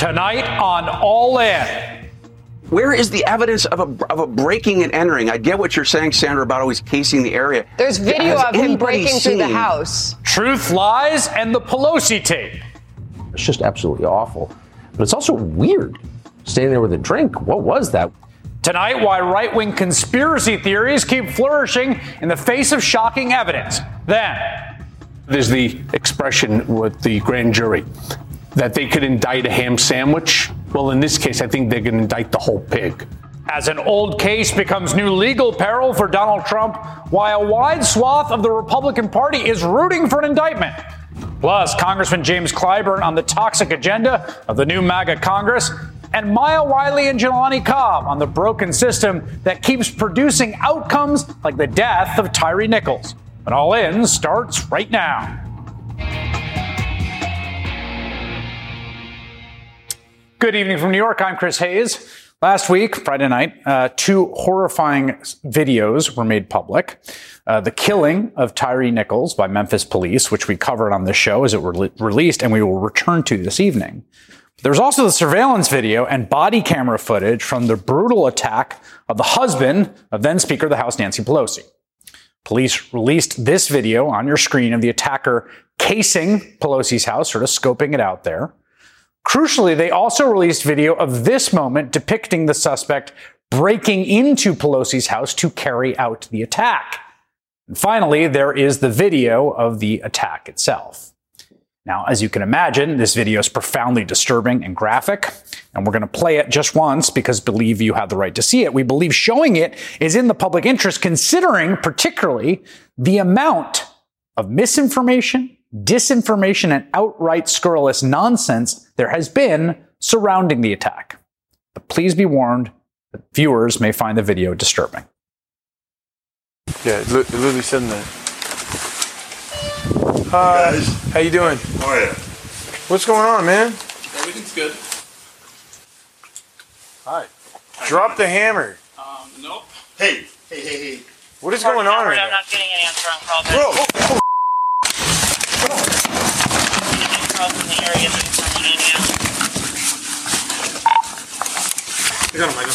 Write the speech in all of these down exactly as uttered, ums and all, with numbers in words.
tonight on All In. Where is the evidence of a of a breaking and entering? I get what you're saying, Sandra, about always casing the area. There's video Has of him breaking through the house. Truth, lies, and the Pelosi tape. It's just absolutely awful. But it's also weird. Standing there with a drink. What was that? Tonight, why right-wing conspiracy theories keep flourishing in the face of shocking evidence. Then there's the expression with the grand jury that they could indict a ham sandwich. Well, in this case, I think they're going to indict the whole pig. As an old case becomes new legal peril for Donald Trump, why a wide swath of the Republican Party is rooting for an indictment. Plus, Congressman James Clyburn on the toxic agenda of the new MAGA Congress, and Maya Wiley and Jelani Cobb on the broken system that keeps producing outcomes like the death of Tyree Nichols. And All In starts right now. Good evening from New York. I'm Chris Hayes. Last week, Friday night, uh, two horrifying videos were made public. Uh, the killing of Tyree Nichols by Memphis police, which we covered on this show as it were re- released, and we will return to this evening. There's also the surveillance video and body camera footage from the brutal attack of the husband of then Speaker of the House, Nancy Pelosi. Police released this video on your screen of the attacker casing Pelosi's house, sort of scoping it out there. Crucially, they also released video of this moment depicting the suspect breaking into Pelosi's house to carry out the attack. And finally, there is the video of the attack itself. Now, as you can imagine, this video is profoundly disturbing and graphic, and we're going to play it just once because believe you have the right to see it. We believe showing it is in the public interest, considering particularly the amount of misinformation, disinformation, and outright scurrilous nonsense there has been surrounding the attack. But please be warned that viewers may find the video disturbing. Yeah, it literally said that. Hi, guys. How you doing? How are you? What's going on, man? Everything's good. Hi. Hi. Drop the hammer. Um, nope. Hey, hey, hey, hey. What is Hard going on right now? I'm not getting an answer on call. Bro! Oh, oh. I got him, Michael.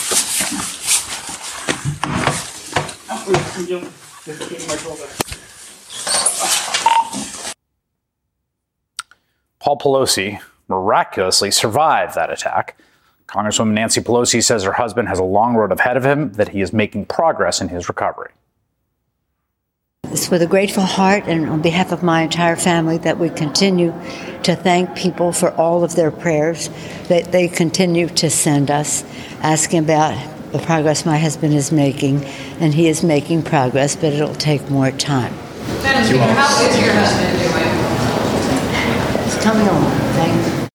I'm doing. Just getting my call back. Paul Pelosi miraculously survived that attack. Congresswoman Nancy Pelosi says her husband has a long road ahead of him, that he is making progress in his recovery. It's with a grateful heart and on behalf of my entire family that we continue to thank people for all of their prayers that they continue to send us, asking about the progress my husband is making, and he is making progress, but it'll take more time. Madam Speaker, how is your husband doing? Coming on, thanks.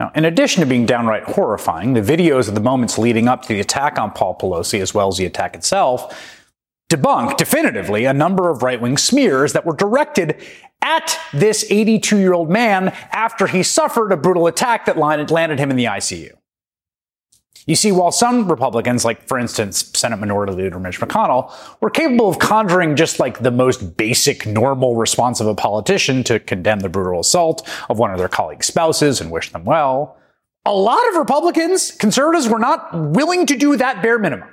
Now, in addition to being downright horrifying, the videos of the moments leading up to the attack on Paul Pelosi, as well as the attack itself, debunk definitively a number of right-wing smears that were directed at this eighty-two-year-old man after he suffered a brutal attack that landed him in the I C U. You see, while some Republicans, like, for instance, Senate Minority Leader Mitch McConnell, were capable of conjuring just like the most basic, normal response of a politician to condemn the brutal assault of one of their colleagues' spouses and wish them well, a lot of Republicans, conservatives, were not willing to do that bare minimum.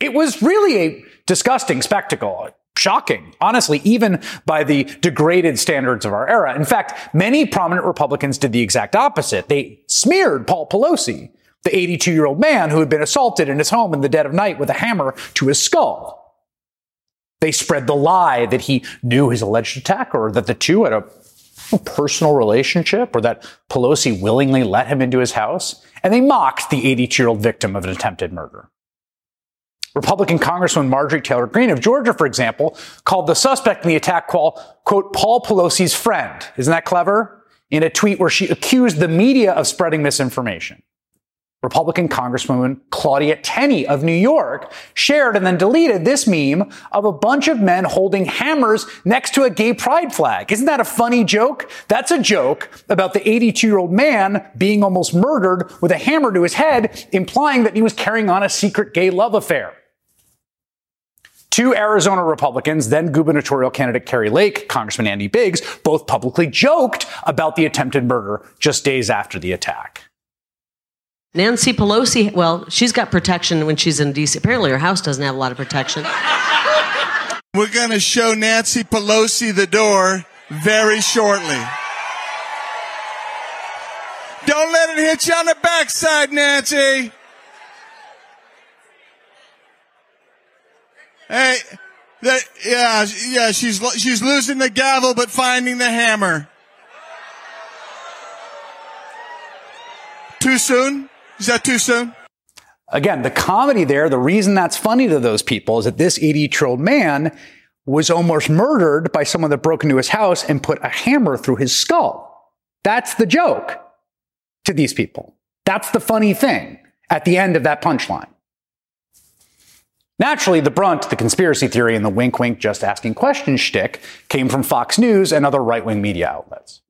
It was really a disgusting spectacle. Shocking, honestly, even by the degraded standards of our era. In fact, many prominent Republicans did the exact opposite. They smeared Paul Pelosi, the eighty-two-year-old man who had been assaulted in his home in the dead of night with a hammer to his skull. They spread the lie that he knew his alleged attacker, or that the two had a personal relationship, or that Pelosi willingly let him into his house, and they mocked the eighty-two-year-old victim of an attempted murder. Republican Congresswoman Marjorie Taylor Greene of Georgia, for example, called the suspect in the attack call, quote, Paul Pelosi's friend. Isn't that clever? In a tweet where she accused the media of spreading misinformation. Republican Congresswoman Claudia Tenney of New York shared and then deleted this meme of a bunch of men holding hammers next to a gay pride flag. Isn't that a funny joke? That's a joke about the eighty-two-year-old man being almost murdered with a hammer to his head, implying that he was carrying on a secret gay love affair. Two Arizona Republicans, then gubernatorial candidate Kari Lake, Congressman Andy Biggs, both publicly joked about the attempted murder just days after the attack. Nancy Pelosi, well, she's got protection when she's in D C. Apparently her house doesn't have a lot of protection. We're going to show Nancy Pelosi the door very shortly. Don't let it hit you on the backside, Nancy. Hey, that, yeah, yeah, she's she's losing the gavel but finding the hammer. Too soon? Is that too soon? Again, the comedy there, the reason that's funny to those people is that this eighty-year-old man was almost murdered by someone that broke into his house and put a hammer through his skull. That's the joke to these people. That's the funny thing at the end of that punchline. Naturally, the brunt, the conspiracy theory, and the wink-wink just asking questions shtick came from Fox News and other right-wing media outlets.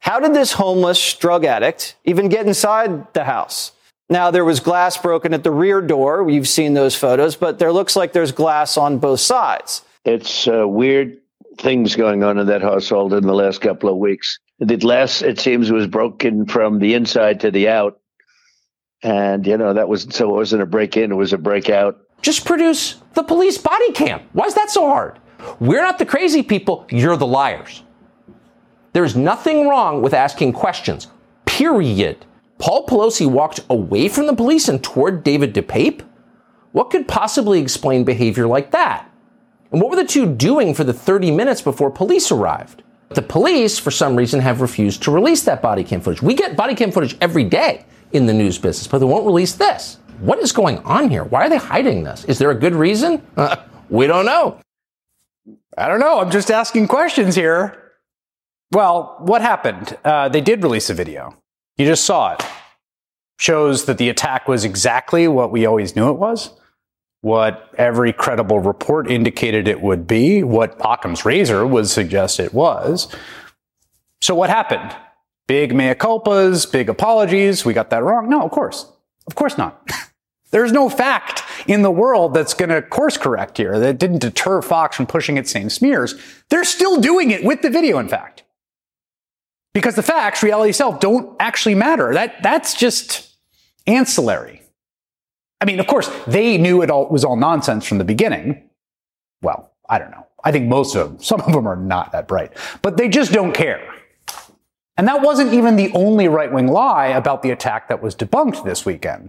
How did this homeless drug addict even get inside the house? Now, there was glass broken at the rear door. You've seen those photos, but there looks like there's glass on both sides. It's uh, weird things going on in that household in the last couple of weeks. The glass, it seems, was broken from the inside to the out. And, you know, that was so it wasn't a break in. It was a breakout. Just produce the police body cam. Why is that so hard? We're not the crazy people. You're the liars. There's nothing wrong with asking questions, period. Paul Pelosi walked away from the police and toward David DePape? What could possibly explain behavior like that? And what were the two doing for the thirty minutes before police arrived? The police, for some reason, have refused to release that body cam footage. We get body cam footage every day in the news business, but they won't release this. What is going on here? Why are they hiding this? Is there a good reason? Uh, we don't know. I don't know. I'm just asking questions here. Well, what happened? Uh, they did release a video. You just saw it. Shows that the attack was exactly what we always knew it was, what every credible report indicated it would be, what Occam's razor would suggest it was. So what happened? Big mea culpas, big apologies. We got that wrong. No, of course. Of course not. There's no fact in the world that's going to course correct here. That didn't deter Fox from pushing its same smears. They're still doing it with the video, in fact. Because the facts, reality itself, don't actually matter. That that's just ancillary. I mean, of course, they knew it all was all nonsense from the beginning. Well, I don't know. I think most of them, some of them are not that bright. But they just don't care. And that wasn't even the only right-wing lie about the attack that was debunked this weekend.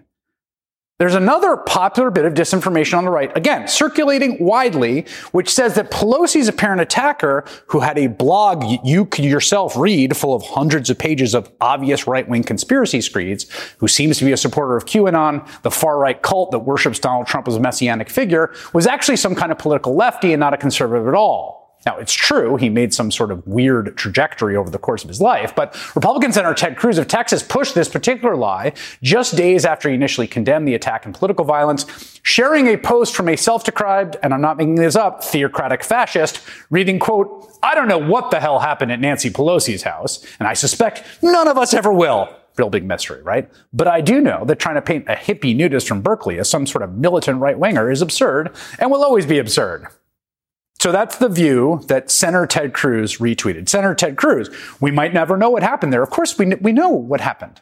There's another popular bit of disinformation on the right, again, circulating widely, which says that Pelosi's apparent attacker, who had a blog you could yourself read full of hundreds of pages of obvious right-wing conspiracy screeds, who seems to be a supporter of QAnon, the far-right cult that worships Donald Trump as a messianic figure, was actually some kind of political lefty and not a conservative at all. Now, it's true, he made some sort of weird trajectory over the course of his life, but Republican Senator Ted Cruz of Texas pushed this particular lie just days after he initially condemned the attack and political violence, sharing a post from a self-described, and I'm not making this up, theocratic fascist, reading, quote, "I don't know what the hell happened at Nancy Pelosi's house, and I suspect none of us ever will." Real big mystery, right? But I do know that trying to paint a hippie nudist from Berkeley as some sort of militant right-winger is absurd and will always be absurd. So that's the view that Senator Ted Cruz retweeted. Senator Ted Cruz, we might never know what happened there. Of course, we, we know what happened.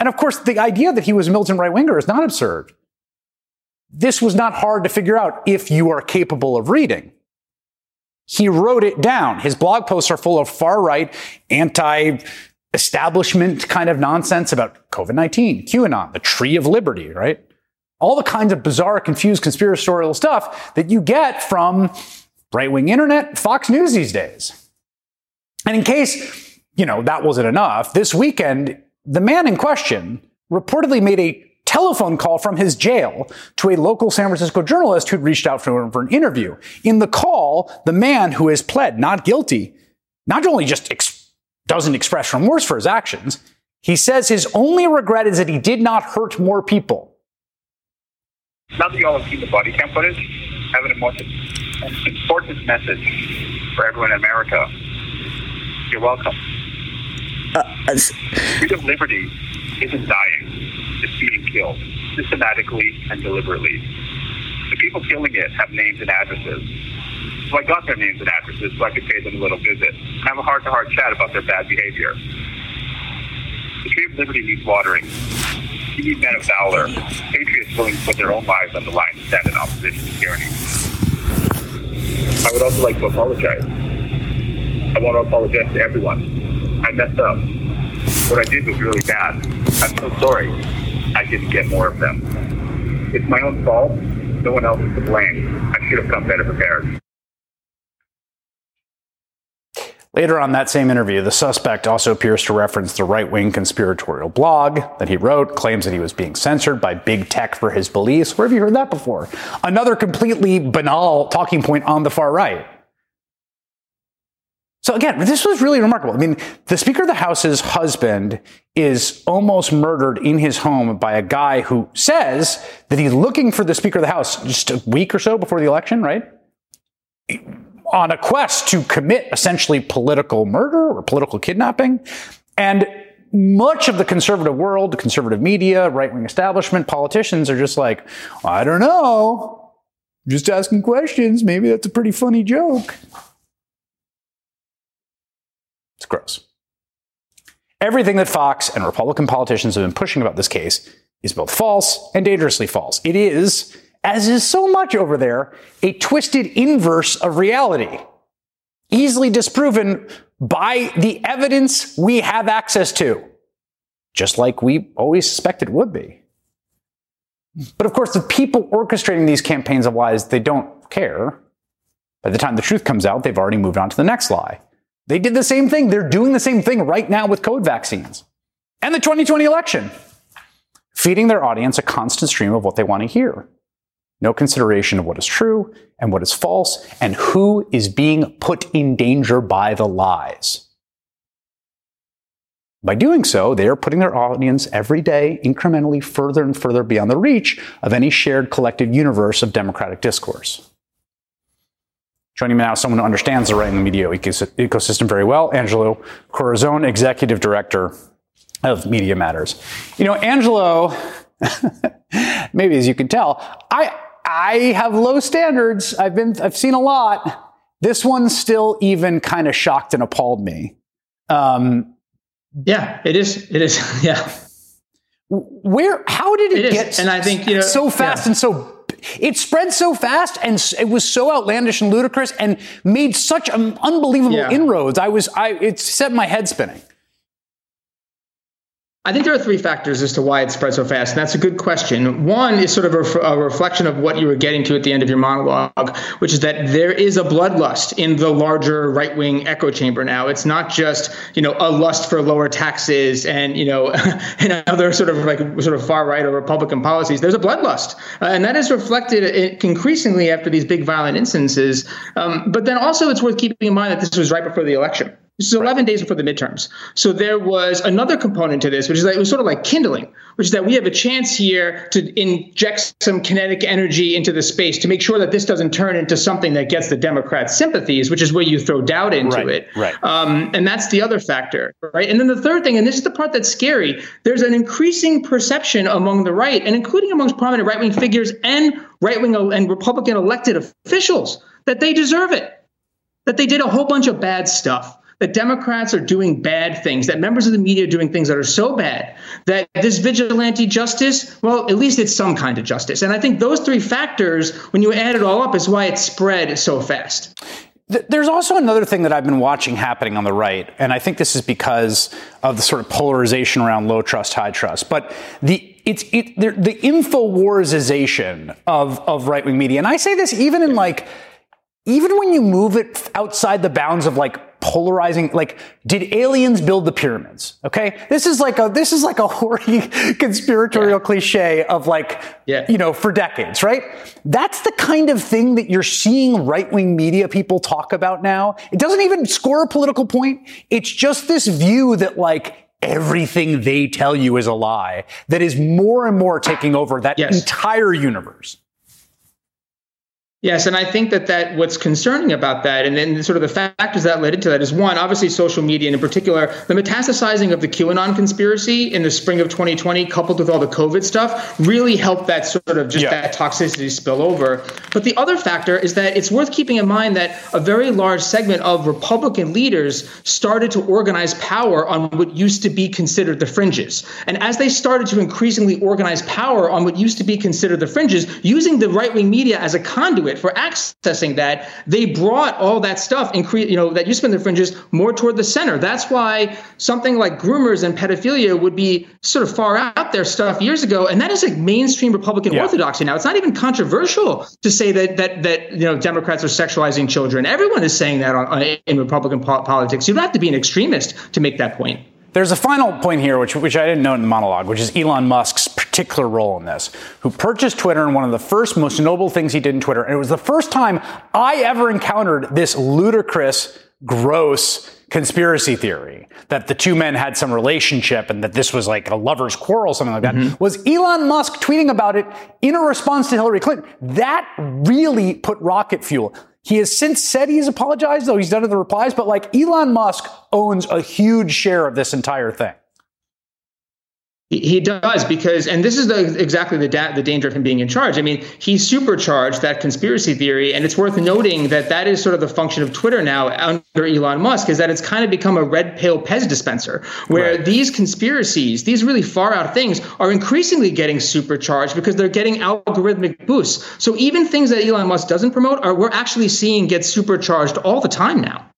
And of course, the idea that he was a militant right-winger is not absurd. This was not hard to figure out if you are capable of reading. He wrote it down. His blog posts are full of far-right, anti-establishment kind of nonsense about covid nineteen, QAnon, the Tree of Liberty, right? All the kinds of bizarre, confused, conspiratorial stuff that you get from right-wing internet, Fox News these days. And in case, you know, that wasn't enough, this weekend, the man in question reportedly made a telephone call from his jail to a local San Francisco journalist who'd reached out for an interview. In the call, the man who has pled not guilty, not only just ex- doesn't express remorse for his actions, he says his only regret is that he did not hurt more people. Now that you all have seen the body cam footage, I have an important message for everyone in America. You're welcome. Uh, Freedom of liberty isn't dying. It's being killed, systematically and deliberately. The people killing it have names and addresses. So I got their names and addresses so I could pay them a little visit and have a heart-to-heart chat about their bad behavior. The tree of liberty needs watering. You need men of valor, patriots willing to put their own lives on the line to stand in opposition to tyranny. I would also like to apologize. I want to apologize to everyone. I messed up. What I did was really bad. I'm so sorry. I didn't get more of them. It's my own fault. No one else is to blame. I should have come better prepared. Later on that same interview, the suspect also appears to reference the right-wing conspiratorial blog that he wrote, claims that he was being censored by big tech for his beliefs. Where have you heard that before? Another completely banal talking point on the far right. So again, this was really remarkable. I mean, the Speaker of the House's husband is almost murdered in his home by a guy who says that he's looking for the Speaker of the House just a week or so before the election, right? On a quest to commit essentially political murder or political kidnapping. And much of the conservative world, conservative media, right-wing establishment, politicians are just like, I don't know, just asking questions. Maybe that's a pretty funny joke. It's gross. Everything that Fox and Republican politicians have been pushing about this case is both false and dangerously false. It is, as is so much over there, a twisted inverse of reality, easily disproven by the evidence we have access to, just like we always suspected would be. But of course, the people orchestrating these campaigns of lies, they don't care. By the time the truth comes out, they've already moved on to the next lie. They did the same thing. They're doing the same thing right now with COVID vaccines and the twenty twenty election, feeding their audience a constant stream of what they want to hear. No consideration of what is true and what is false and who is being put in danger by the lies. By doing so, they are putting their audience every day incrementally further and further beyond the reach of any shared collective universe of democratic discourse. Joining me now is someone who understands the right-wing media ecosystem very well, Angelo Carusone, Executive Director of Media Matters. You know, Angelo, maybe as you can tell, I I have low standards. I've been I've seen a lot. This one still even kind of shocked and appalled me. Um, yeah, it is. It is. Yeah. Where? How did it, it get? And I think you know, so fast yeah. and so. It spread so fast and it was so outlandish and ludicrous and made such um, unbelievable yeah. inroads. I was, I, it set my head spinning. I think there are three factors as to why it spread so fast, and that's a good question. One is sort of a, ref- a reflection of what you were getting to at the end of your monologue, which is that there is a bloodlust in the larger right-wing echo chamber now. It's not just, you know, a lust for lower taxes and, you know, and other sort of like sort of far-right or Republican policies. There's a bloodlust, uh, and that is reflected increasingly after these big violent instances. Um, but then also it's worth keeping in mind that this was right before the election. This is eleven days before the midterms. So there was another component to this, which is that it was sort of like kindling, which is that we have a chance here to inject some kinetic energy into the space to make sure that this doesn't turn into something that gets the Democrats' sympathies, which is where you throw doubt into right, it. Right. Um, and that's the other factor. Right. And then the third thing, and this is the part that's scary, there's an increasing perception among the right, and including amongst prominent right-wing figures and right-wing and Republican elected officials, that they deserve it, that they did a whole bunch of bad stuff. That Democrats are doing bad things, that members of the media are doing things that are so bad, that this vigilante justice, well, at least it's some kind of justice. And I think those three factors, when you add it all up, is why it spread so fast. There's also another thing that I've been watching happening on the right, and I think this is because of the sort of polarization around low trust, high trust. But the it's it, the, the infowarization of, of right-wing media. And I say this even in like, even when you move it outside the bounds of like, polarizing, like, did aliens build the pyramids? Okay, this is like a this is like a hoary conspiratorial yeah. cliche of like, yeah. you know, for decades, right? That's the kind of thing that you're seeing right-wing media people talk about now. It doesn't even score a political point. It's just this view that like everything they tell you is a lie that is more and more taking over that yes. entire universe. Yes, and I think that, that what's concerning about that, and then sort of the factors that led into that, is one, obviously social media, and in particular, the metastasizing of the QAnon conspiracy in the spring of twenty twenty, coupled with all the COVID stuff, really helped that sort of just yeah. that toxicity spill over. But the other factor is that it's worth keeping in mind that a very large segment of Republican leaders started to organize power on what used to be considered the fringes. And as they started to increasingly organize power on what used to be considered the fringes, using the right-wing media as a conduit for accessing that, they brought all that stuff, incre- you know, that used to be in the fringes, more toward the center. That's why something like groomers and pedophilia would be sort of far out there stuff years ago, and that is like mainstream Republican yeah. orthodoxy now. It's not even controversial to say that that that you know Democrats are sexualizing children. Everyone is saying that on, on, in Republican po- politics. You don't have to be an extremist to make that point. There's a final point here, which which I didn't note in the monologue, which is Elon Musk's particular role in this, who purchased Twitter, and one of the first most noble things he did in Twitter. And it was the first time I ever encountered this ludicrous, gross conspiracy theory that the two men had some relationship and that this was like a lover's quarrel, something like that, mm-hmm. was Elon Musk tweeting about it in a response to Hillary Clinton. That really put rocket fuel. He has since said he's apologized, though he's done in the replies, but like Elon Musk owns a huge share of this entire thing. He does, because, and this is the, exactly the, da- the danger of him being in charge. I mean, he supercharged that conspiracy theory, and it's worth noting that that is sort of the function of Twitter now under Elon Musk, is that it's kind of become a red pill Pez dispenser, where right. these conspiracies, these really far out things, are increasingly getting supercharged because they're getting algorithmic boosts. So even things that Elon Musk doesn't promote are we're actually seeing get supercharged all the time now.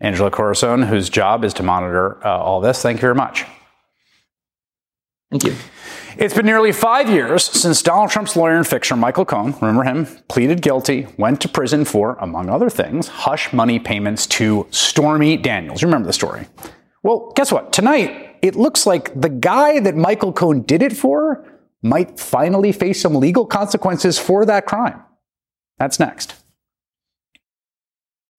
Angelo Carusone, whose job is to monitor uh, all this, thank you very much. Thank you. It's been nearly five years since Donald Trump's lawyer and fixer, Michael Cohen, remember him, pleaded guilty, went to prison for, among other things, hush money payments to Stormy Daniels. You remember the story. Well, guess what? Tonight, it looks like the guy that Michael Cohen did it for might finally face some legal consequences for that crime. That's next.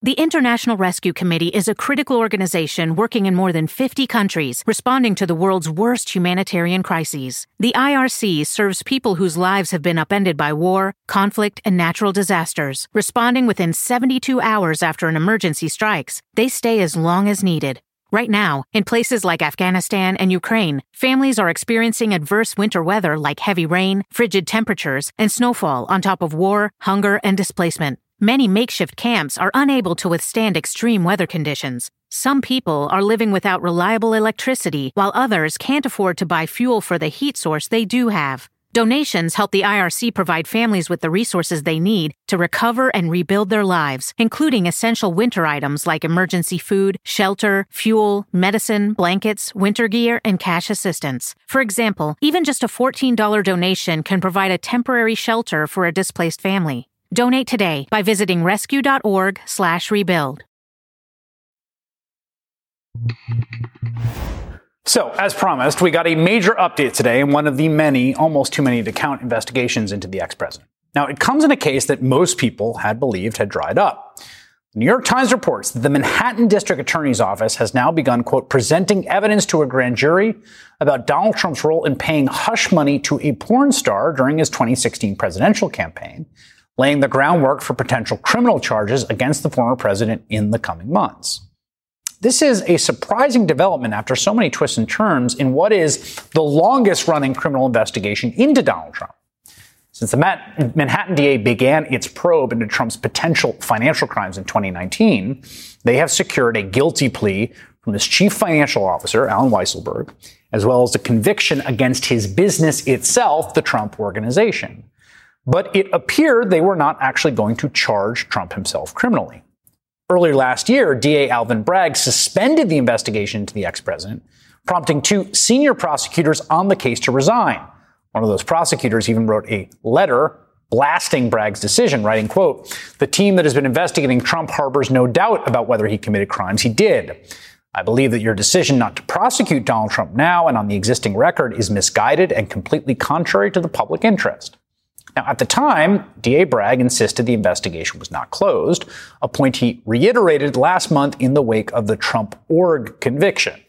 The International Rescue Committee is a critical organization working in more than fifty countries, responding to the world's worst humanitarian crises. The I R C serves people whose lives have been upended by war, conflict, and natural disasters, responding within seventy-two hours after an emergency strikes. They stay as long as needed. Right now, in places like Afghanistan and Ukraine, families are experiencing adverse winter weather like heavy rain, frigid temperatures, and snowfall on top of war, hunger, and displacement. Many makeshift camps are unable to withstand extreme weather conditions. Some people are living without reliable electricity, while others can't afford to buy fuel for the heat source they do have. Donations help the I R C provide families with the resources they need to recover and rebuild their lives, including essential winter items like emergency food, shelter, fuel, medicine, blankets, winter gear, and cash assistance. For example, even just a fourteen dollars donation can provide a temporary shelter for a displaced family. Donate today by visiting rescue.org slash rebuild. So, as promised, we got a major update today in one of the many, almost too many to count, investigations into the ex-president. Now, it comes in a case that most people had believed had dried up. The New York Times reports that the Manhattan District Attorney's Office has now begun, quote, presenting evidence to a grand jury about Donald Trump's role in paying hush money to a porn star during his twenty sixteen presidential campaign, laying the groundwork for potential criminal charges against the former president in the coming months. This is a surprising development after so many twists and turns in what is the longest-running criminal investigation into Donald Trump. Since the Manhattan D A began its probe into Trump's potential financial crimes in twenty nineteen, they have secured a guilty plea from his chief financial officer, Alan Weisselberg, as well as a conviction against his business itself, the Trump Organization. But it appeared they were not actually going to charge Trump himself criminally. Earlier last year, D A Alvin Bragg suspended the investigation into the ex-president, prompting two senior prosecutors on the case to resign. One of those prosecutors even wrote a letter blasting Bragg's decision, writing, quote, "The team that has been investigating Trump harbors no doubt about whether he committed crimes he did. I believe that your decision not to prosecute Donald Trump now and on the existing record is misguided and completely contrary to the public interest." Now, at the time, D A Bragg insisted the investigation was not closed, a point he reiterated last month in the wake of the Trump Org conviction.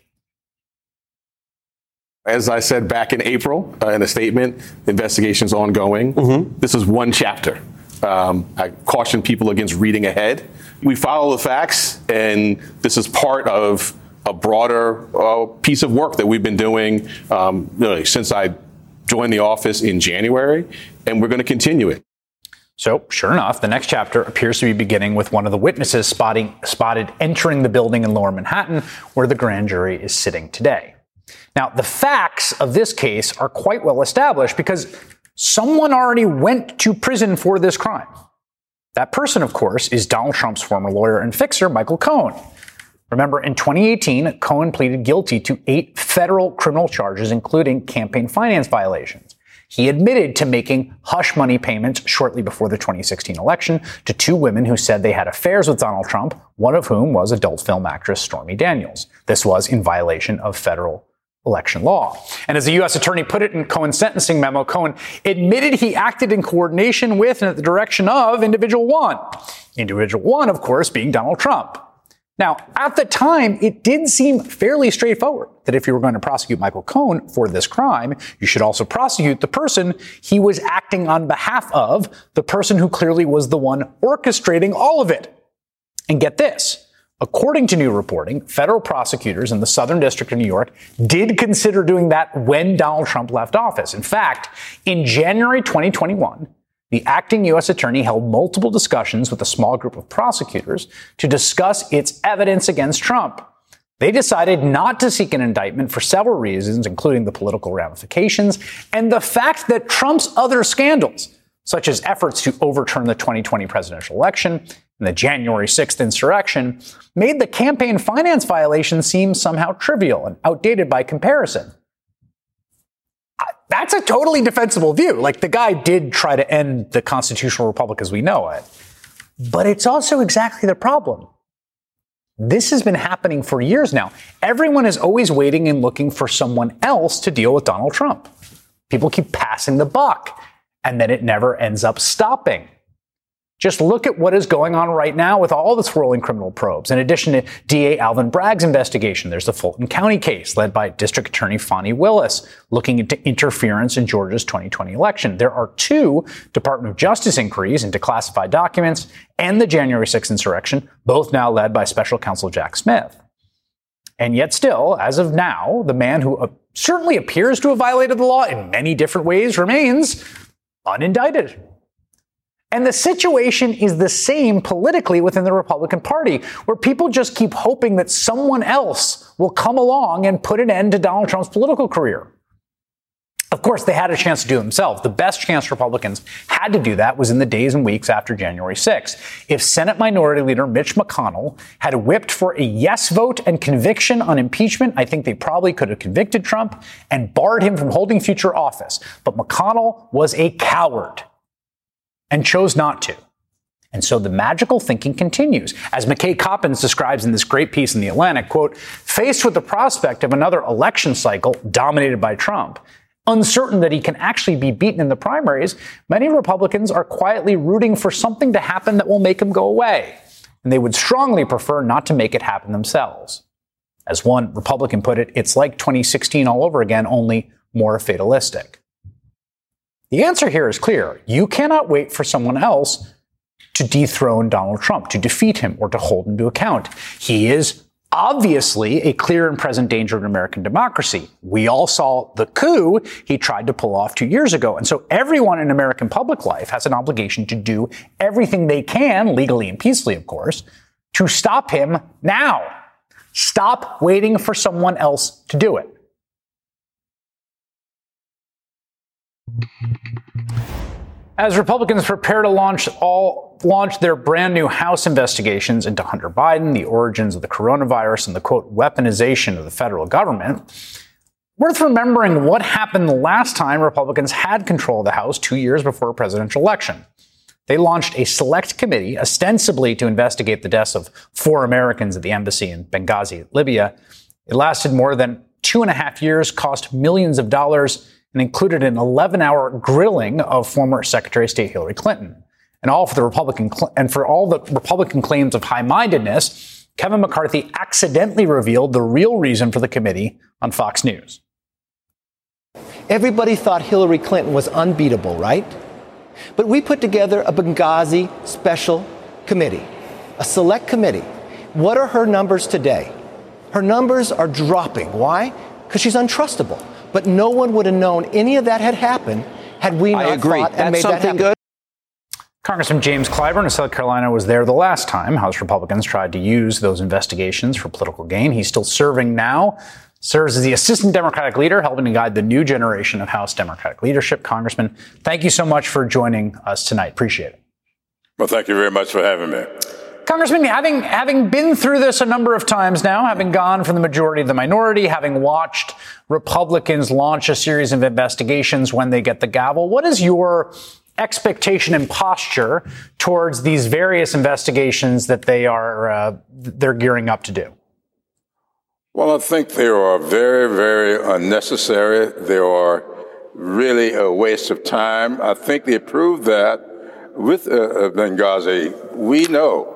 As I said back in April, uh, in a statement, the investigation's ongoing. Mm-hmm. This is one chapter Um, I caution people against reading ahead. We follow the facts, and this is part of a broader uh, piece of work that we've been doing um, really since I joined the office in January, and we're going to continue it. So, sure enough, the next chapter appears to be beginning with one of the witnesses spotting, spotted entering the building in Lower Manhattan, where the grand jury is sitting today. Now, the facts of this case are quite well established because someone already went to prison for this crime. That person, of course, is Donald Trump's former lawyer and fixer, Michael Cohen. Remember, in twenty eighteen, Cohen pleaded guilty to eight federal criminal charges, including campaign finance violations. He admitted to making hush money payments shortly before the twenty sixteen election to two women who said they had affairs with Donald Trump, one of whom was adult film actress Stormy Daniels. This was in violation of federal election law. And as the U S attorney put it in Cohen's sentencing memo, Cohen admitted he acted in coordination with and at the direction of individual one. Individual one, of course, being Donald Trump. Now, at the time, it did seem fairly straightforward that if you were going to prosecute Michael Cohen for this crime, you should also prosecute the person he was acting on behalf of, the person who clearly was the one orchestrating all of it. And get this. According to new reporting, federal prosecutors in the Southern District of New York did consider doing that when Donald Trump left office. In fact, in January twenty twenty-one, the acting U S attorney held multiple discussions with a small group of prosecutors to discuss its evidence against Trump. They decided not to seek an indictment for several reasons, including the political ramifications and the fact that Trump's other scandals, such as efforts to overturn the twenty twenty presidential election and the January sixth insurrection, made the campaign finance violation seem somehow trivial and outdated by comparison. That's a totally defensible view. Like, the guy did try to end the constitutional republic as we know it. But it's also exactly the problem. This has been happening for years now. Everyone is always waiting and looking for someone else to deal with Donald Trump. People keep passing the buck, and then it never ends up stopping. Just look at what is going on right now with all the swirling criminal probes. In addition to D A Alvin Bragg's investigation, there's the Fulton County case led by District Attorney Fonnie Willis looking into interference in Georgia's twenty twenty election. There are two Department of Justice inquiries into classified documents and the January sixth insurrection, both now led by Special Counsel Jack Smith. And yet still, as of now, the man who certainly appears to have violated the law in many different ways remains unindicted. And the situation is the same politically within the Republican Party, where people just keep hoping that someone else will come along and put an end to Donald Trump's political career. Of course, they had a chance to do it themselves. The best chance Republicans had to do that was in the days and weeks after January sixth. If Senate Minority Leader Mitch McConnell had whipped for a yes vote and conviction on impeachment, I think they probably could have convicted Trump and barred him from holding future office. But McConnell was a coward and chose not to. And so the magical thinking continues. As McKay Coppins describes in this great piece in The Atlantic, quote, faced with the prospect of another election cycle dominated by Trump, uncertain that he can actually be beaten in the primaries, many Republicans are quietly rooting for something to happen that will make him go away. And they would strongly prefer not to make it happen themselves. As one Republican put it, it's like twenty sixteen all over again, only more fatalistic. The answer here is clear. You cannot wait for someone else to dethrone Donald Trump, to defeat him, or to hold him to account. He is obviously a clear and present danger to American democracy. We all saw the coup he tried to pull off two years ago. And so everyone in American public life has an obligation to do everything they can, legally and peacefully, of course, to stop him now. Stop waiting for someone else to do it. As Republicans prepare to launch all launch their brand new House investigations into Hunter Biden, the origins of the coronavirus, and the, quote, weaponization of the federal government, worth remembering what happened the last time Republicans had control of the House two years before a presidential election. They launched a select committee, ostensibly to investigate the deaths of four Americans at the embassy in Benghazi, Libya. It lasted more than two and a half years, cost millions of dollars, and included an eleven-hour grilling of former Secretary of State Hillary Clinton. And all for the Republican cl- and for all the Republican claims of high-mindedness, Kevin McCarthy accidentally revealed the real reason for the committee on Fox News. Everybody thought Hillary Clinton was unbeatable, right? But we put together a Benghazi special committee, a select committee. What are her numbers today? Her numbers are dropping. Why? Because she's untrustable. But no one would have known any of that had happened had we not fought and made that happen. Good. Congressman James Clyburn of South Carolina was there the last time House Republicans tried to use those investigations for political gain. He's still serving now, serves as the Assistant Democratic Leader, helping to guide the new generation of House Democratic leadership. Congressman, thank you so much for joining us tonight. Appreciate it. Well, thank you very much for having me. Congressman, having having been through this a number of times now, having gone from the majority to the minority, having watched Republicans launch a series of investigations when they get the gavel, what is your expectation and posture towards these various investigations that they are uh, they're gearing up to do? Well, I think they are very, very unnecessary. They are really a waste of time. I think they proved that with uh, Benghazi. We know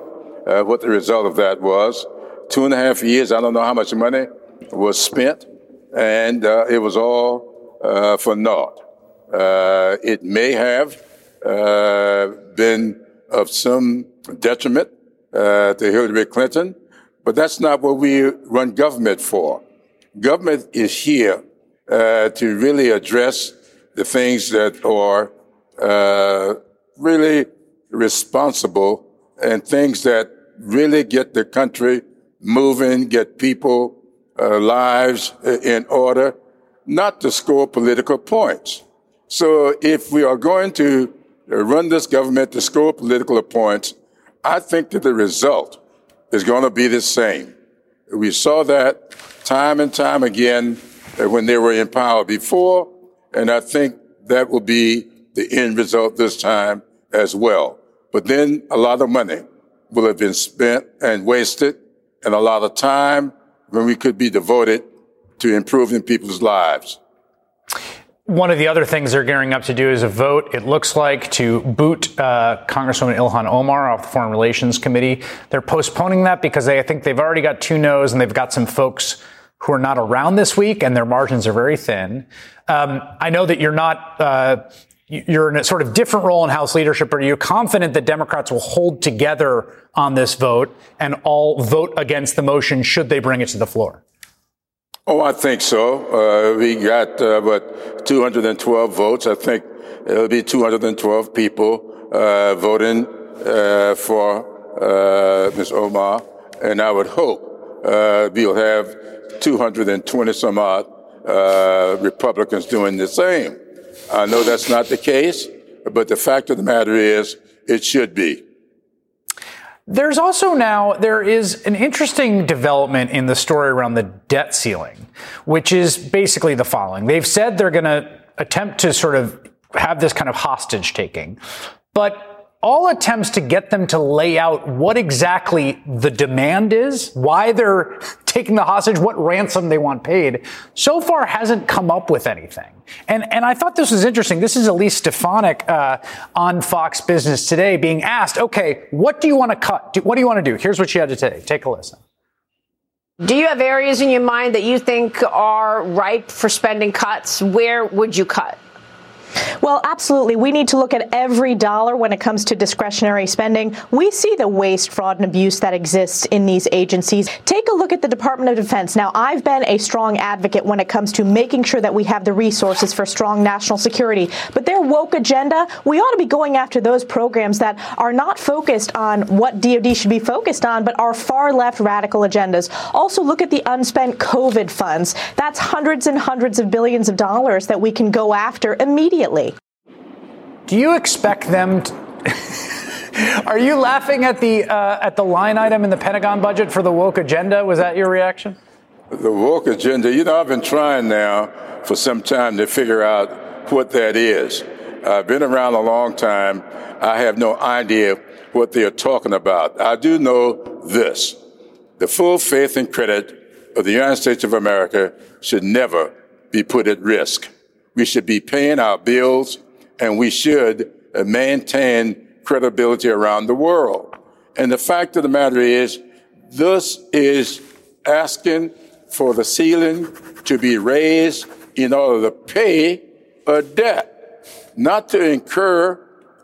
uh, what the result of that was. Two and a half years, I don't know how much money was spent, and uh, it was all uh, for naught. Uh, it may have uh, been of some detriment uh, to Hillary Clinton, but that's not what we run government for. Government is here uh, to really address the things that are uh, really responsible and things that really get the country moving, get people uh, lives in order, not to score political points. So if we are going to run this government to score political points, I think that the result is going to be the same. We saw that time and time again when they were in power before, and I think that will be the end result this time as well. But then a lot of money will have been spent and wasted, and a lot of time when we could be devoted to improving people's lives. One of the other things they're gearing up to do is a vote, it looks like, to boot uh, Congresswoman Ilhan Omar off the Foreign Relations Committee. They're postponing that because they, I think they've already got two no's and they've got some folks who are not around this week and their margins are very thin. Um, I know that you're not, uh, you're in a sort of different role in House leadership. Are you confident that Democrats will hold together on this vote and all vote against the motion should they bring it to the floor? Oh, I think so. Uh, we got, uh, what, two hundred twelve votes. I think it'll be two hundred twelve people, uh, voting, uh, for, uh, Miz Omar. And I would hope, uh, we'll have two hundred twenty some odd, uh, Republicans doing the same. I know that's not the case, but the fact of the matter is it should be. There's also now, there is an interesting development in the story around the debt ceiling, which is basically the following. They've said they're going to attempt to sort of have this kind of hostage taking, but all attempts to get them to lay out what exactly the demand is, why they're taking the hostage, what ransom they want paid, so far hasn't come up with anything. And and I thought this was interesting. This is Elise Stefanik uh, on Fox Business today being asked, okay, what do you want to cut? Do, what do you want to do? Here's what she had to say. Take a listen. Do you have areas in your mind that you think are ripe for spending cuts? Where would you cut? Well, absolutely. We need to look at every dollar when it comes to discretionary spending. We see the waste, fraud, and abuse that exists in these agencies. Take a look at the Department of Defense. Now, I've been a strong advocate when it comes to making sure that we have the resources for strong national security. But their woke agenda, we ought to be going after those programs that are not focused on what D O D should be focused on, but are far-left radical agendas. Also, look at the unspent COVID funds. That's hundreds and hundreds of billions of dollars that we can go after immediately. Do you expect them to, are you laughing at the uh, at the line item in the Pentagon budget for the woke agenda? Was that your reaction? The woke agenda, you know, I've been trying now for some time to figure out what that is. I've been around a long time. I have no idea what they are talking about. I do know this. The full faith and credit of the United States of America should never be put at risk. We should be paying our bills, and we should maintain credibility around the world. And the fact of the matter is, this is asking for the ceiling to be raised in order to pay a debt, not to incur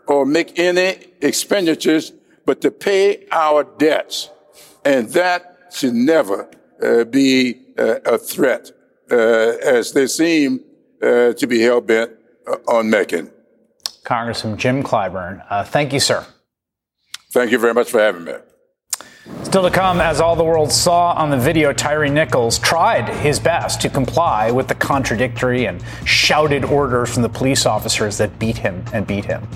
or make any expenditures but to pay our debts. And that should never uh, be uh, a threat, uh, as they seem uh, to be hell-bent uh, on making. Congressman Jim Clyburn, uh, thank you, sir. Thank you very much for having me. Still to come, as all the world saw on the video, Tyree Nichols tried his best to comply with the contradictory and shouted orders from the police officers that beat him and beat him.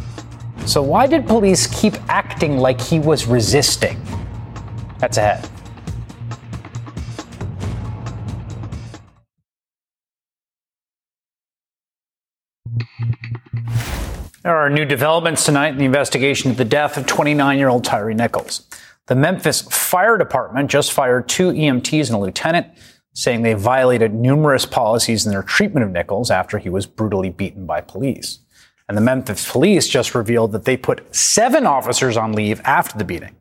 So why did police keep acting like he was resisting? That's ahead. There are new developments tonight in the investigation of the death of twenty-nine-year-old Tyree Nichols. The Memphis Fire Department just fired two E M Ts and a lieutenant, saying they violated numerous policies in their treatment of Nichols after he was brutally beaten by police. And the Memphis police just revealed that they put seven officers on leave after the beating.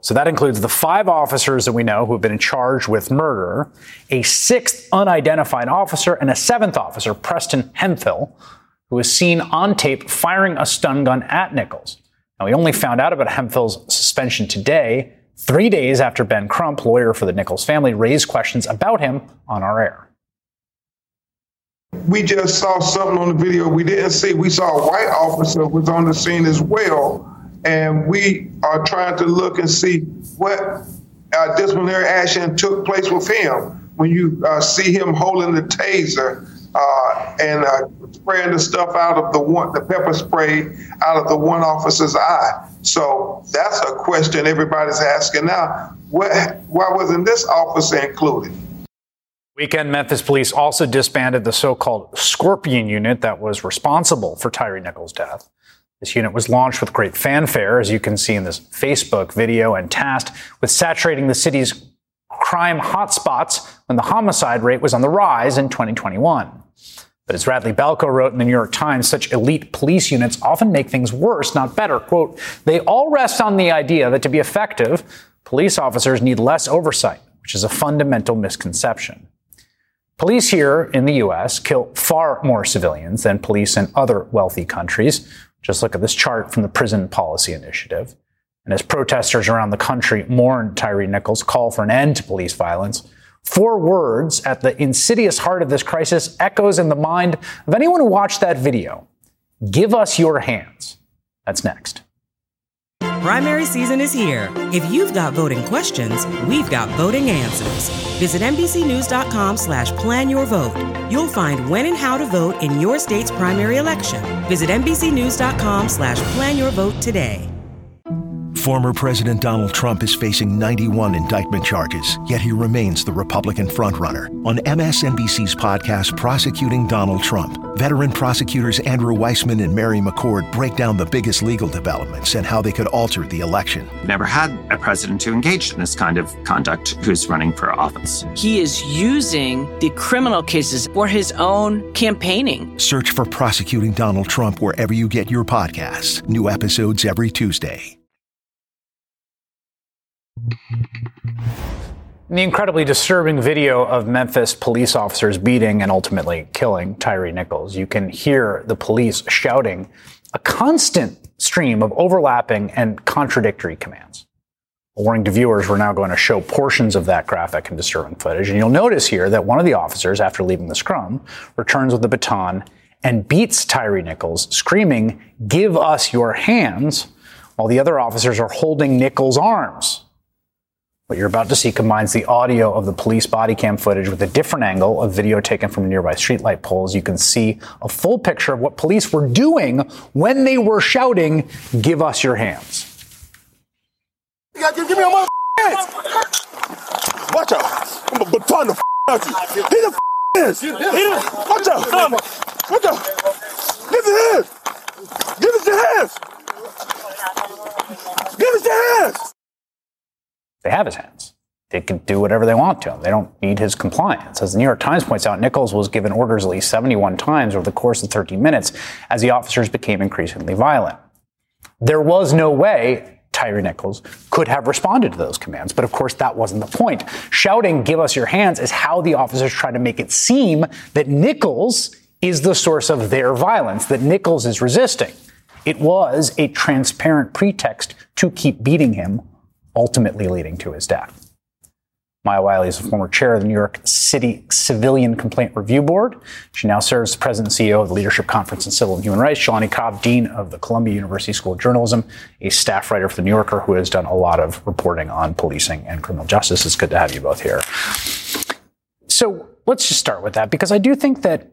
So that includes the five officers that we know who have been charged with murder, a sixth unidentified officer, and a seventh officer, Preston Hemphill, who was seen on tape firing a stun gun at Nichols. Now, we only found out about Hemphill's suspension today, three days after Ben Crump, lawyer for the Nichols family, raised questions about him on our air. We just saw something on the video we didn't see. We saw a white officer was on the scene as well, and we are trying to look and see what uh, disciplinary action took place with him. When you uh, see him holding the taser uh, and uh, spraying the stuff out of the one, the pepper spray out of the one officer's eye. So that's a question everybody's asking now. What, why wasn't this officer included? Weekend, Memphis police also disbanded the so-called Scorpion unit that was responsible for Tyree Nichols' death. This unit was launched with great fanfare, as you can see in this Facebook video, and tasked with saturating the city's crime hotspots when the homicide rate was on the rise in twenty twenty-one. But as Radley Balko wrote in the New York Times, such elite police units often make things worse, not better. Quote, they all rest on the idea that to be effective, police officers need less oversight, which is a fundamental misconception. Police here in the U S kill far more civilians than police in other wealthy countries. Just look at this chart from the Prison Policy Initiative. And as protesters around the country mourned Tyree Nichols' call for an end to police violence, four words at the insidious heart of this crisis echoes in the mind of anyone who watched that video. Give us your hands. That's next. Primary season is here. If you've got voting questions, we've got voting answers. Visit NBCnews.com slash plan your vote. You'll find when and how to vote in your state's primary election. Visit NBCnews.com slash plan your vote today. Former President Donald Trump is facing ninety-one indictment charges, yet he remains the Republican frontrunner. On M S N B C's podcast, Prosecuting Donald Trump, veteran prosecutors Andrew Weissman and Mary McCord break down the biggest legal developments and how they could alter the election. Never had a president who engaged in this kind of conduct who's running for office. He is using the criminal cases for his own campaigning. Search for Prosecuting Donald Trump wherever you get your podcasts. New episodes every Tuesday. In the incredibly disturbing video of Memphis police officers beating and ultimately killing Tyree Nichols, you can hear the police shouting a constant stream of overlapping and contradictory commands. A warning to viewers, we're now going to show portions of that graphic and disturbing footage. And you'll notice here that one of the officers, after leaving the scrum, returns with the baton and beats Tyree Nichols, screaming, "Give us your hands," while the other officers are holding Nichols' arms. What you're about to see combines the audio of the police body cam footage with a different angle of video taken from nearby streetlight poles. You can see a full picture of what police were doing when they were shouting, "Give us your hands." You gotta give, give me your motherfucking hands! Watch out! I'm gonna baton the f*** out you! He the f*** is! He the watch out! Watch out! Give us your hands! Give us your hands! Give us your hands! They have his hands. They can do whatever they want to him. They don't need his compliance. As the New York Times points out, Nichols was given orders at least seventy-one times over the course of thirteen minutes as the officers became increasingly violent. There was no way Tyree Nichols could have responded to those commands, but of course that wasn't the point. Shouting, "Give us your hands," is how the officers try to make it seem that Nichols is the source of their violence, that Nichols is resisting. It was a transparent pretext to keep beating him, ultimately leading to his death. Maya Wiley is a former chair of the New York City Civilian Complaint Review Board. She now serves as president and C E O of the Leadership Conference on Civil and Human Rights. Jelani Cobb, dean of the Columbia University School of Journalism, a staff writer for The New Yorker who has done a lot of reporting on policing and criminal justice. It's good to have you both here. So let's just start with that, because I do think that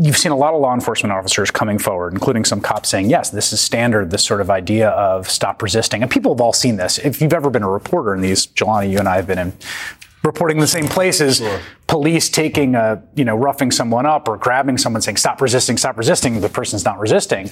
you've seen a lot of law enforcement officers coming forward, including some cops saying, yes, this is standard, this sort of idea of stop resisting. And people have all seen this. If you've ever been a reporter in these, Jelani, you and I have been in reporting the same places, sure. Police taking, a, you know, roughing someone up or grabbing someone saying, stop resisting, stop resisting. The person's not resisting.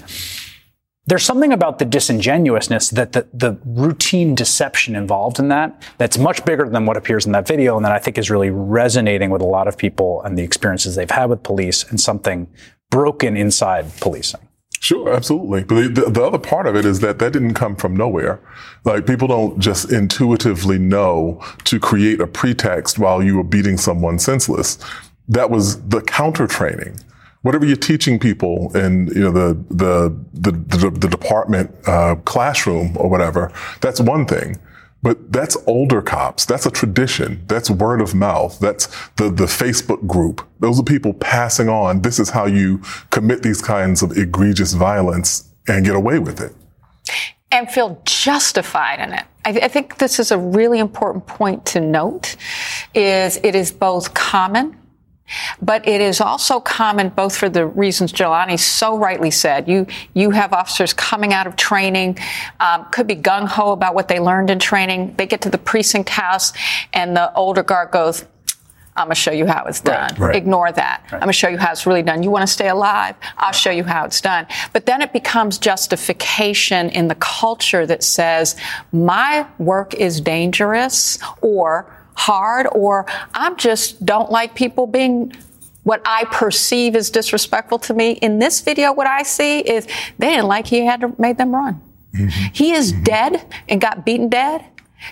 There's something about the disingenuousness, that the, the routine deception involved in that, that's much bigger than what appears in that video, and that I think is really resonating with a lot of people and the experiences they've had with police, and something broken inside policing. Sure, absolutely. But the, the other part of it is that that didn't come from nowhere. Like, people don't just intuitively know to create a pretext while you are beating someone senseless. That was the counter training. Whatever you're teaching people in, you know, the the the the, the department uh, classroom or whatever, that's one thing, but that's older cops. That's a tradition. That's word of mouth. That's the the Facebook group. Those are people passing on, this is how you commit these kinds of egregious violence and get away with it. And feel justified in it. I, th- I think this is a really important point to note, is it is both common, but it is also common, both for the reasons Jelani so rightly said. You you have officers coming out of training, um, could be gung-ho about what they learned in training. They get to the precinct house, and the older guard goes, I'm going to show you how it's done. Right, right. Ignore that. Right. I'm going to show you how it's really done. You want to stay alive? I'll right. show you how it's done. But then it becomes justification in the culture that says, my work is dangerous, or hard, or I'm just don't like people being what I perceive as disrespectful to me. In this video, what I see is they didn't like he had to made them run. Mm-hmm. He is mm-hmm. dead and got beaten dead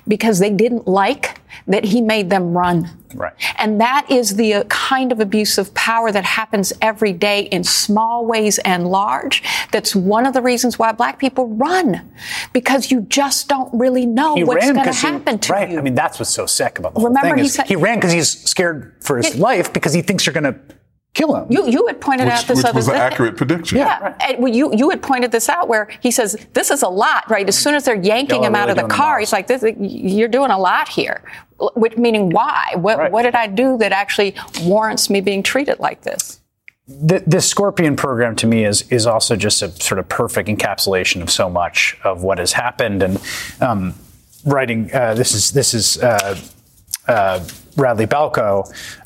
because they didn't like that he made them run. Right. And that is the kind of abuse of power that happens every day in small ways and large. That's one of the reasons why black people run, because you just don't really know he what's going to happen he, to right. you. I mean, that's what's so sick about the Remember whole thing. He, said, he ran because he's scared for his he, life, because he thinks you're going to kill him. You you had pointed which, out this which other was an thing. Accurate prediction. Yeah, yeah. Right. And well, you you had pointed this out where he says this is a lot, right? As soon as they're yanking Y'all him really out of the car, he's like, "This you're doing a lot here." Which meaning why? What right. what did I do that actually warrants me being treated like this? The, the Scorpion program to me is is also just a sort of perfect encapsulation of so much of what has happened. And um, writing uh, this is this is uh, uh, Radley Balko.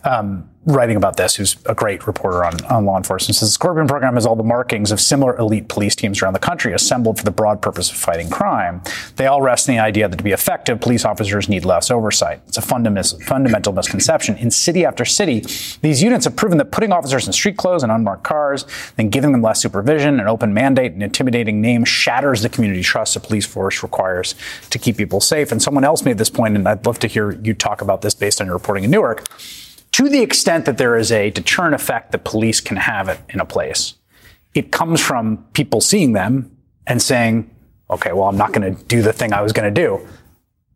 Um, writing about this, who's a great reporter on, on law enforcement, says the Scorpion program has all the markings of similar elite police teams around the country assembled for the broad purpose of fighting crime. They all rest in the idea that to be effective, police officers need less oversight. It's a fundamental, fundamental misconception. In city after city, these units have proven that putting officers in street clothes and unmarked cars, then giving them less supervision, an open mandate, an intimidating name shatters the community trust the police force requires to keep people safe. And someone else made this point, and I'd love to hear you talk about this based on your reporting in Newark. To the extent that there is a deterrent effect that police can have it in a place, it comes from people seeing them and saying, okay, well, I'm not going to do the thing I was going to do.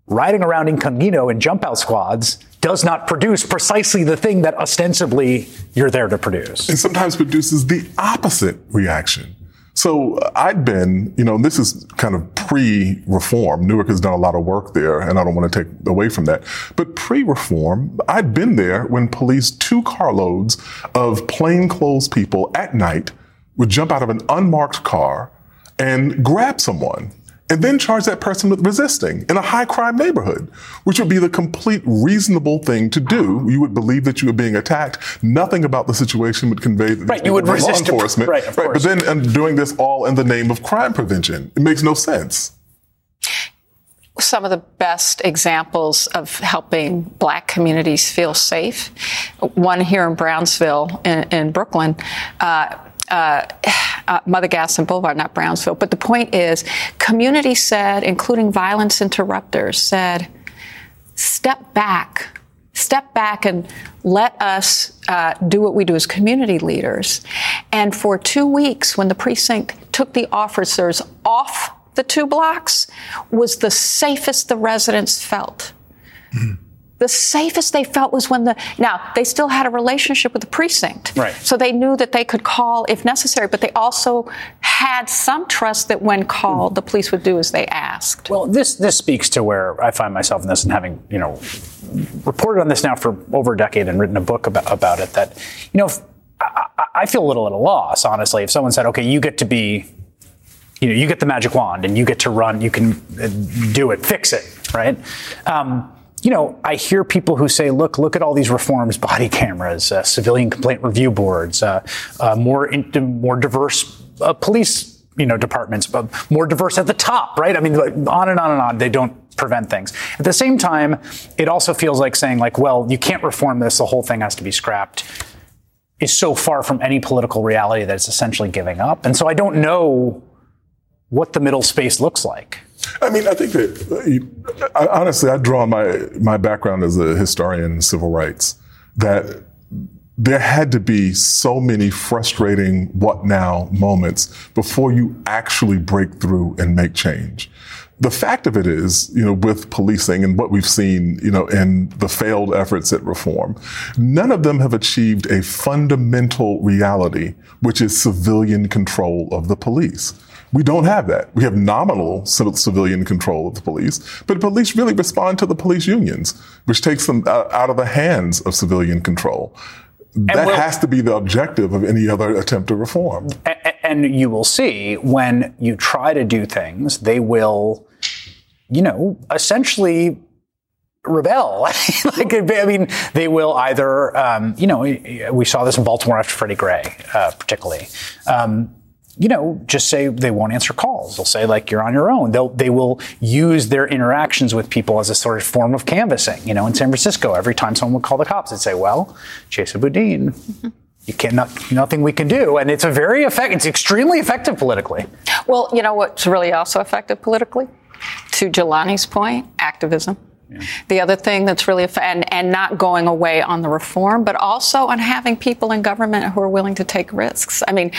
Riding around incognito in jump out squads does not produce precisely the thing that ostensibly you're there to produce. And sometimes produces the opposite reaction. So I'd been, you know, this is kind of pre-reform. Newark has done a lot of work there, and I don't want to take away from that. But pre-reform, I'd been there when police two carloads of plainclothes people at night would jump out of an unmarked car and grab someone, and then charge that person with resisting in a high-crime neighborhood, which would be the complete reasonable thing to do. You would believe that you were being attacked. Nothing about the situation would convey that right, you would resist law enforcement. A, right, of right, course. But then um, doing this all in the name of crime prevention, it makes no sense. Some of the best examples of helping black communities feel safe, one here in Brownsville, in, in Brooklyn, uh, Uh, uh, Mother Gaston Boulevard, not Brownsville. But the point is, community said, including violence interrupters, said, step back, step back and let us uh, do what we do as community leaders. And for two weeks, when the precinct took the officers off the two blocks was the safest the residents felt. Mm-hmm. The safest they felt was when the, now, they still had a relationship with the precinct. Right. So they knew that they could call if necessary, but they also had some trust that when called, the police would do as they asked. Well, this this speaks to where I find myself in this, and having, you know, reported on this now for over a decade and written a book about, about it, that, you know, if, I, I feel a little at a loss, honestly, if someone said, okay, you get to be, you know, you get the magic wand and you get to run, you can do it, fix it, right? Um You know, I hear people who say, look, look at all these reforms, body cameras, uh, civilian complaint review boards, uh, uh, more in, more diverse uh, police, you know, departments, but more diverse at the top. Right. I mean, on and on and on. They don't prevent things. At the same time, it also feels like saying, like, well, you can't reform this. The whole thing has to be scrapped. Is so far from any political reality that it's essentially giving up. And so I don't know what the middle space looks like. I mean, I think that, you, I, honestly, I draw on my, my background as a historian in civil rights, that there had to be so many frustrating what now moments before you actually break through and make change. The fact of it is, you know, with policing and what we've seen, you know, in the failed efforts at reform, none of them have achieved a fundamental reality, which is civilian control of the police. We don't have that. We have nominal civilian control of the police, but the police really respond to the police unions, which takes them out of the hands of civilian control. And that we'll, has to be the objective of any other attempt to reform. And you will see when you try to do things, they will, you know, essentially rebel. Like, I mean, they will either, um, you know, we saw this in Baltimore after Freddie Gray, uh, particularly. Um, you know, just say they won't answer calls. They'll say, like, you're on your own. They'll, they will use their interactions with people as a sort of form of canvassing. You know, in San Francisco, every time someone would call the cops, they'd say, well, Jason Boudin, mm-hmm. you can't, not, nothing we can do. And it's a very effective, it's extremely effective politically. Well, you know what's really also effective politically? To Jelani's point, activism. Yeah. The other thing that's really, and, and not going away on the reform, but also on having people in government who are willing to take risks. I mean,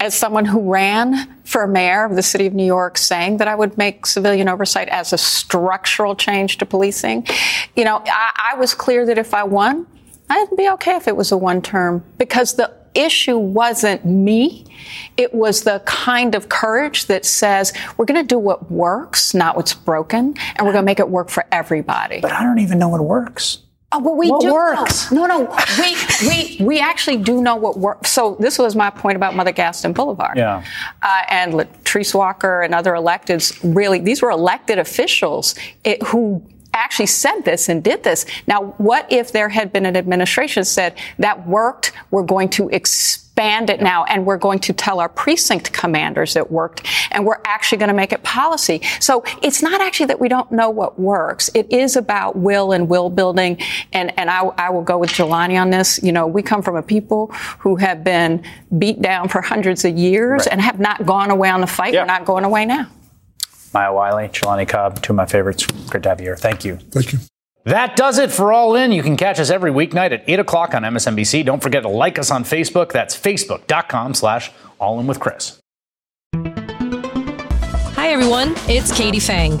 as someone who ran for mayor of the city of New York, saying that I would make civilian oversight as a structural change to policing, you know, I, I was clear that if I won, I'd be okay if it was a one term, because the issue wasn't me. It was the kind of courage that says we're going to do what works, not what's broken, and we're going to make it work for everybody. But I don't even know what works. Oh, well, we what do works? Know. No, no, we we we actually do know what works. So this was my point about Mother Gaston Boulevard. Yeah. Uh, and Latrice Walker and other electeds, really, these were elected officials it, who actually said this and did this. Now, what if there had been an administration said that worked? We're going to expand it now, and we're going to tell our precinct commanders it worked, and we're actually going to make it policy. So it's not actually that we don't know what works. It is about will and will building. And, and I, I will go with Jelani on this. You know, we come from a people who have been beat down for hundreds of years right. and have not gone away on the fight. Yeah. We're not going away now. Maya Wiley, Jelani Cobb, two of my favorites. Great to have you here. Thank you. Thank you. That does it for All In. You can catch us every weeknight at eight o'clock on M S N B C. Don't forget to like us on Facebook. That's facebook.com slash All In with Chris. Hi, everyone. It's Katie Fang.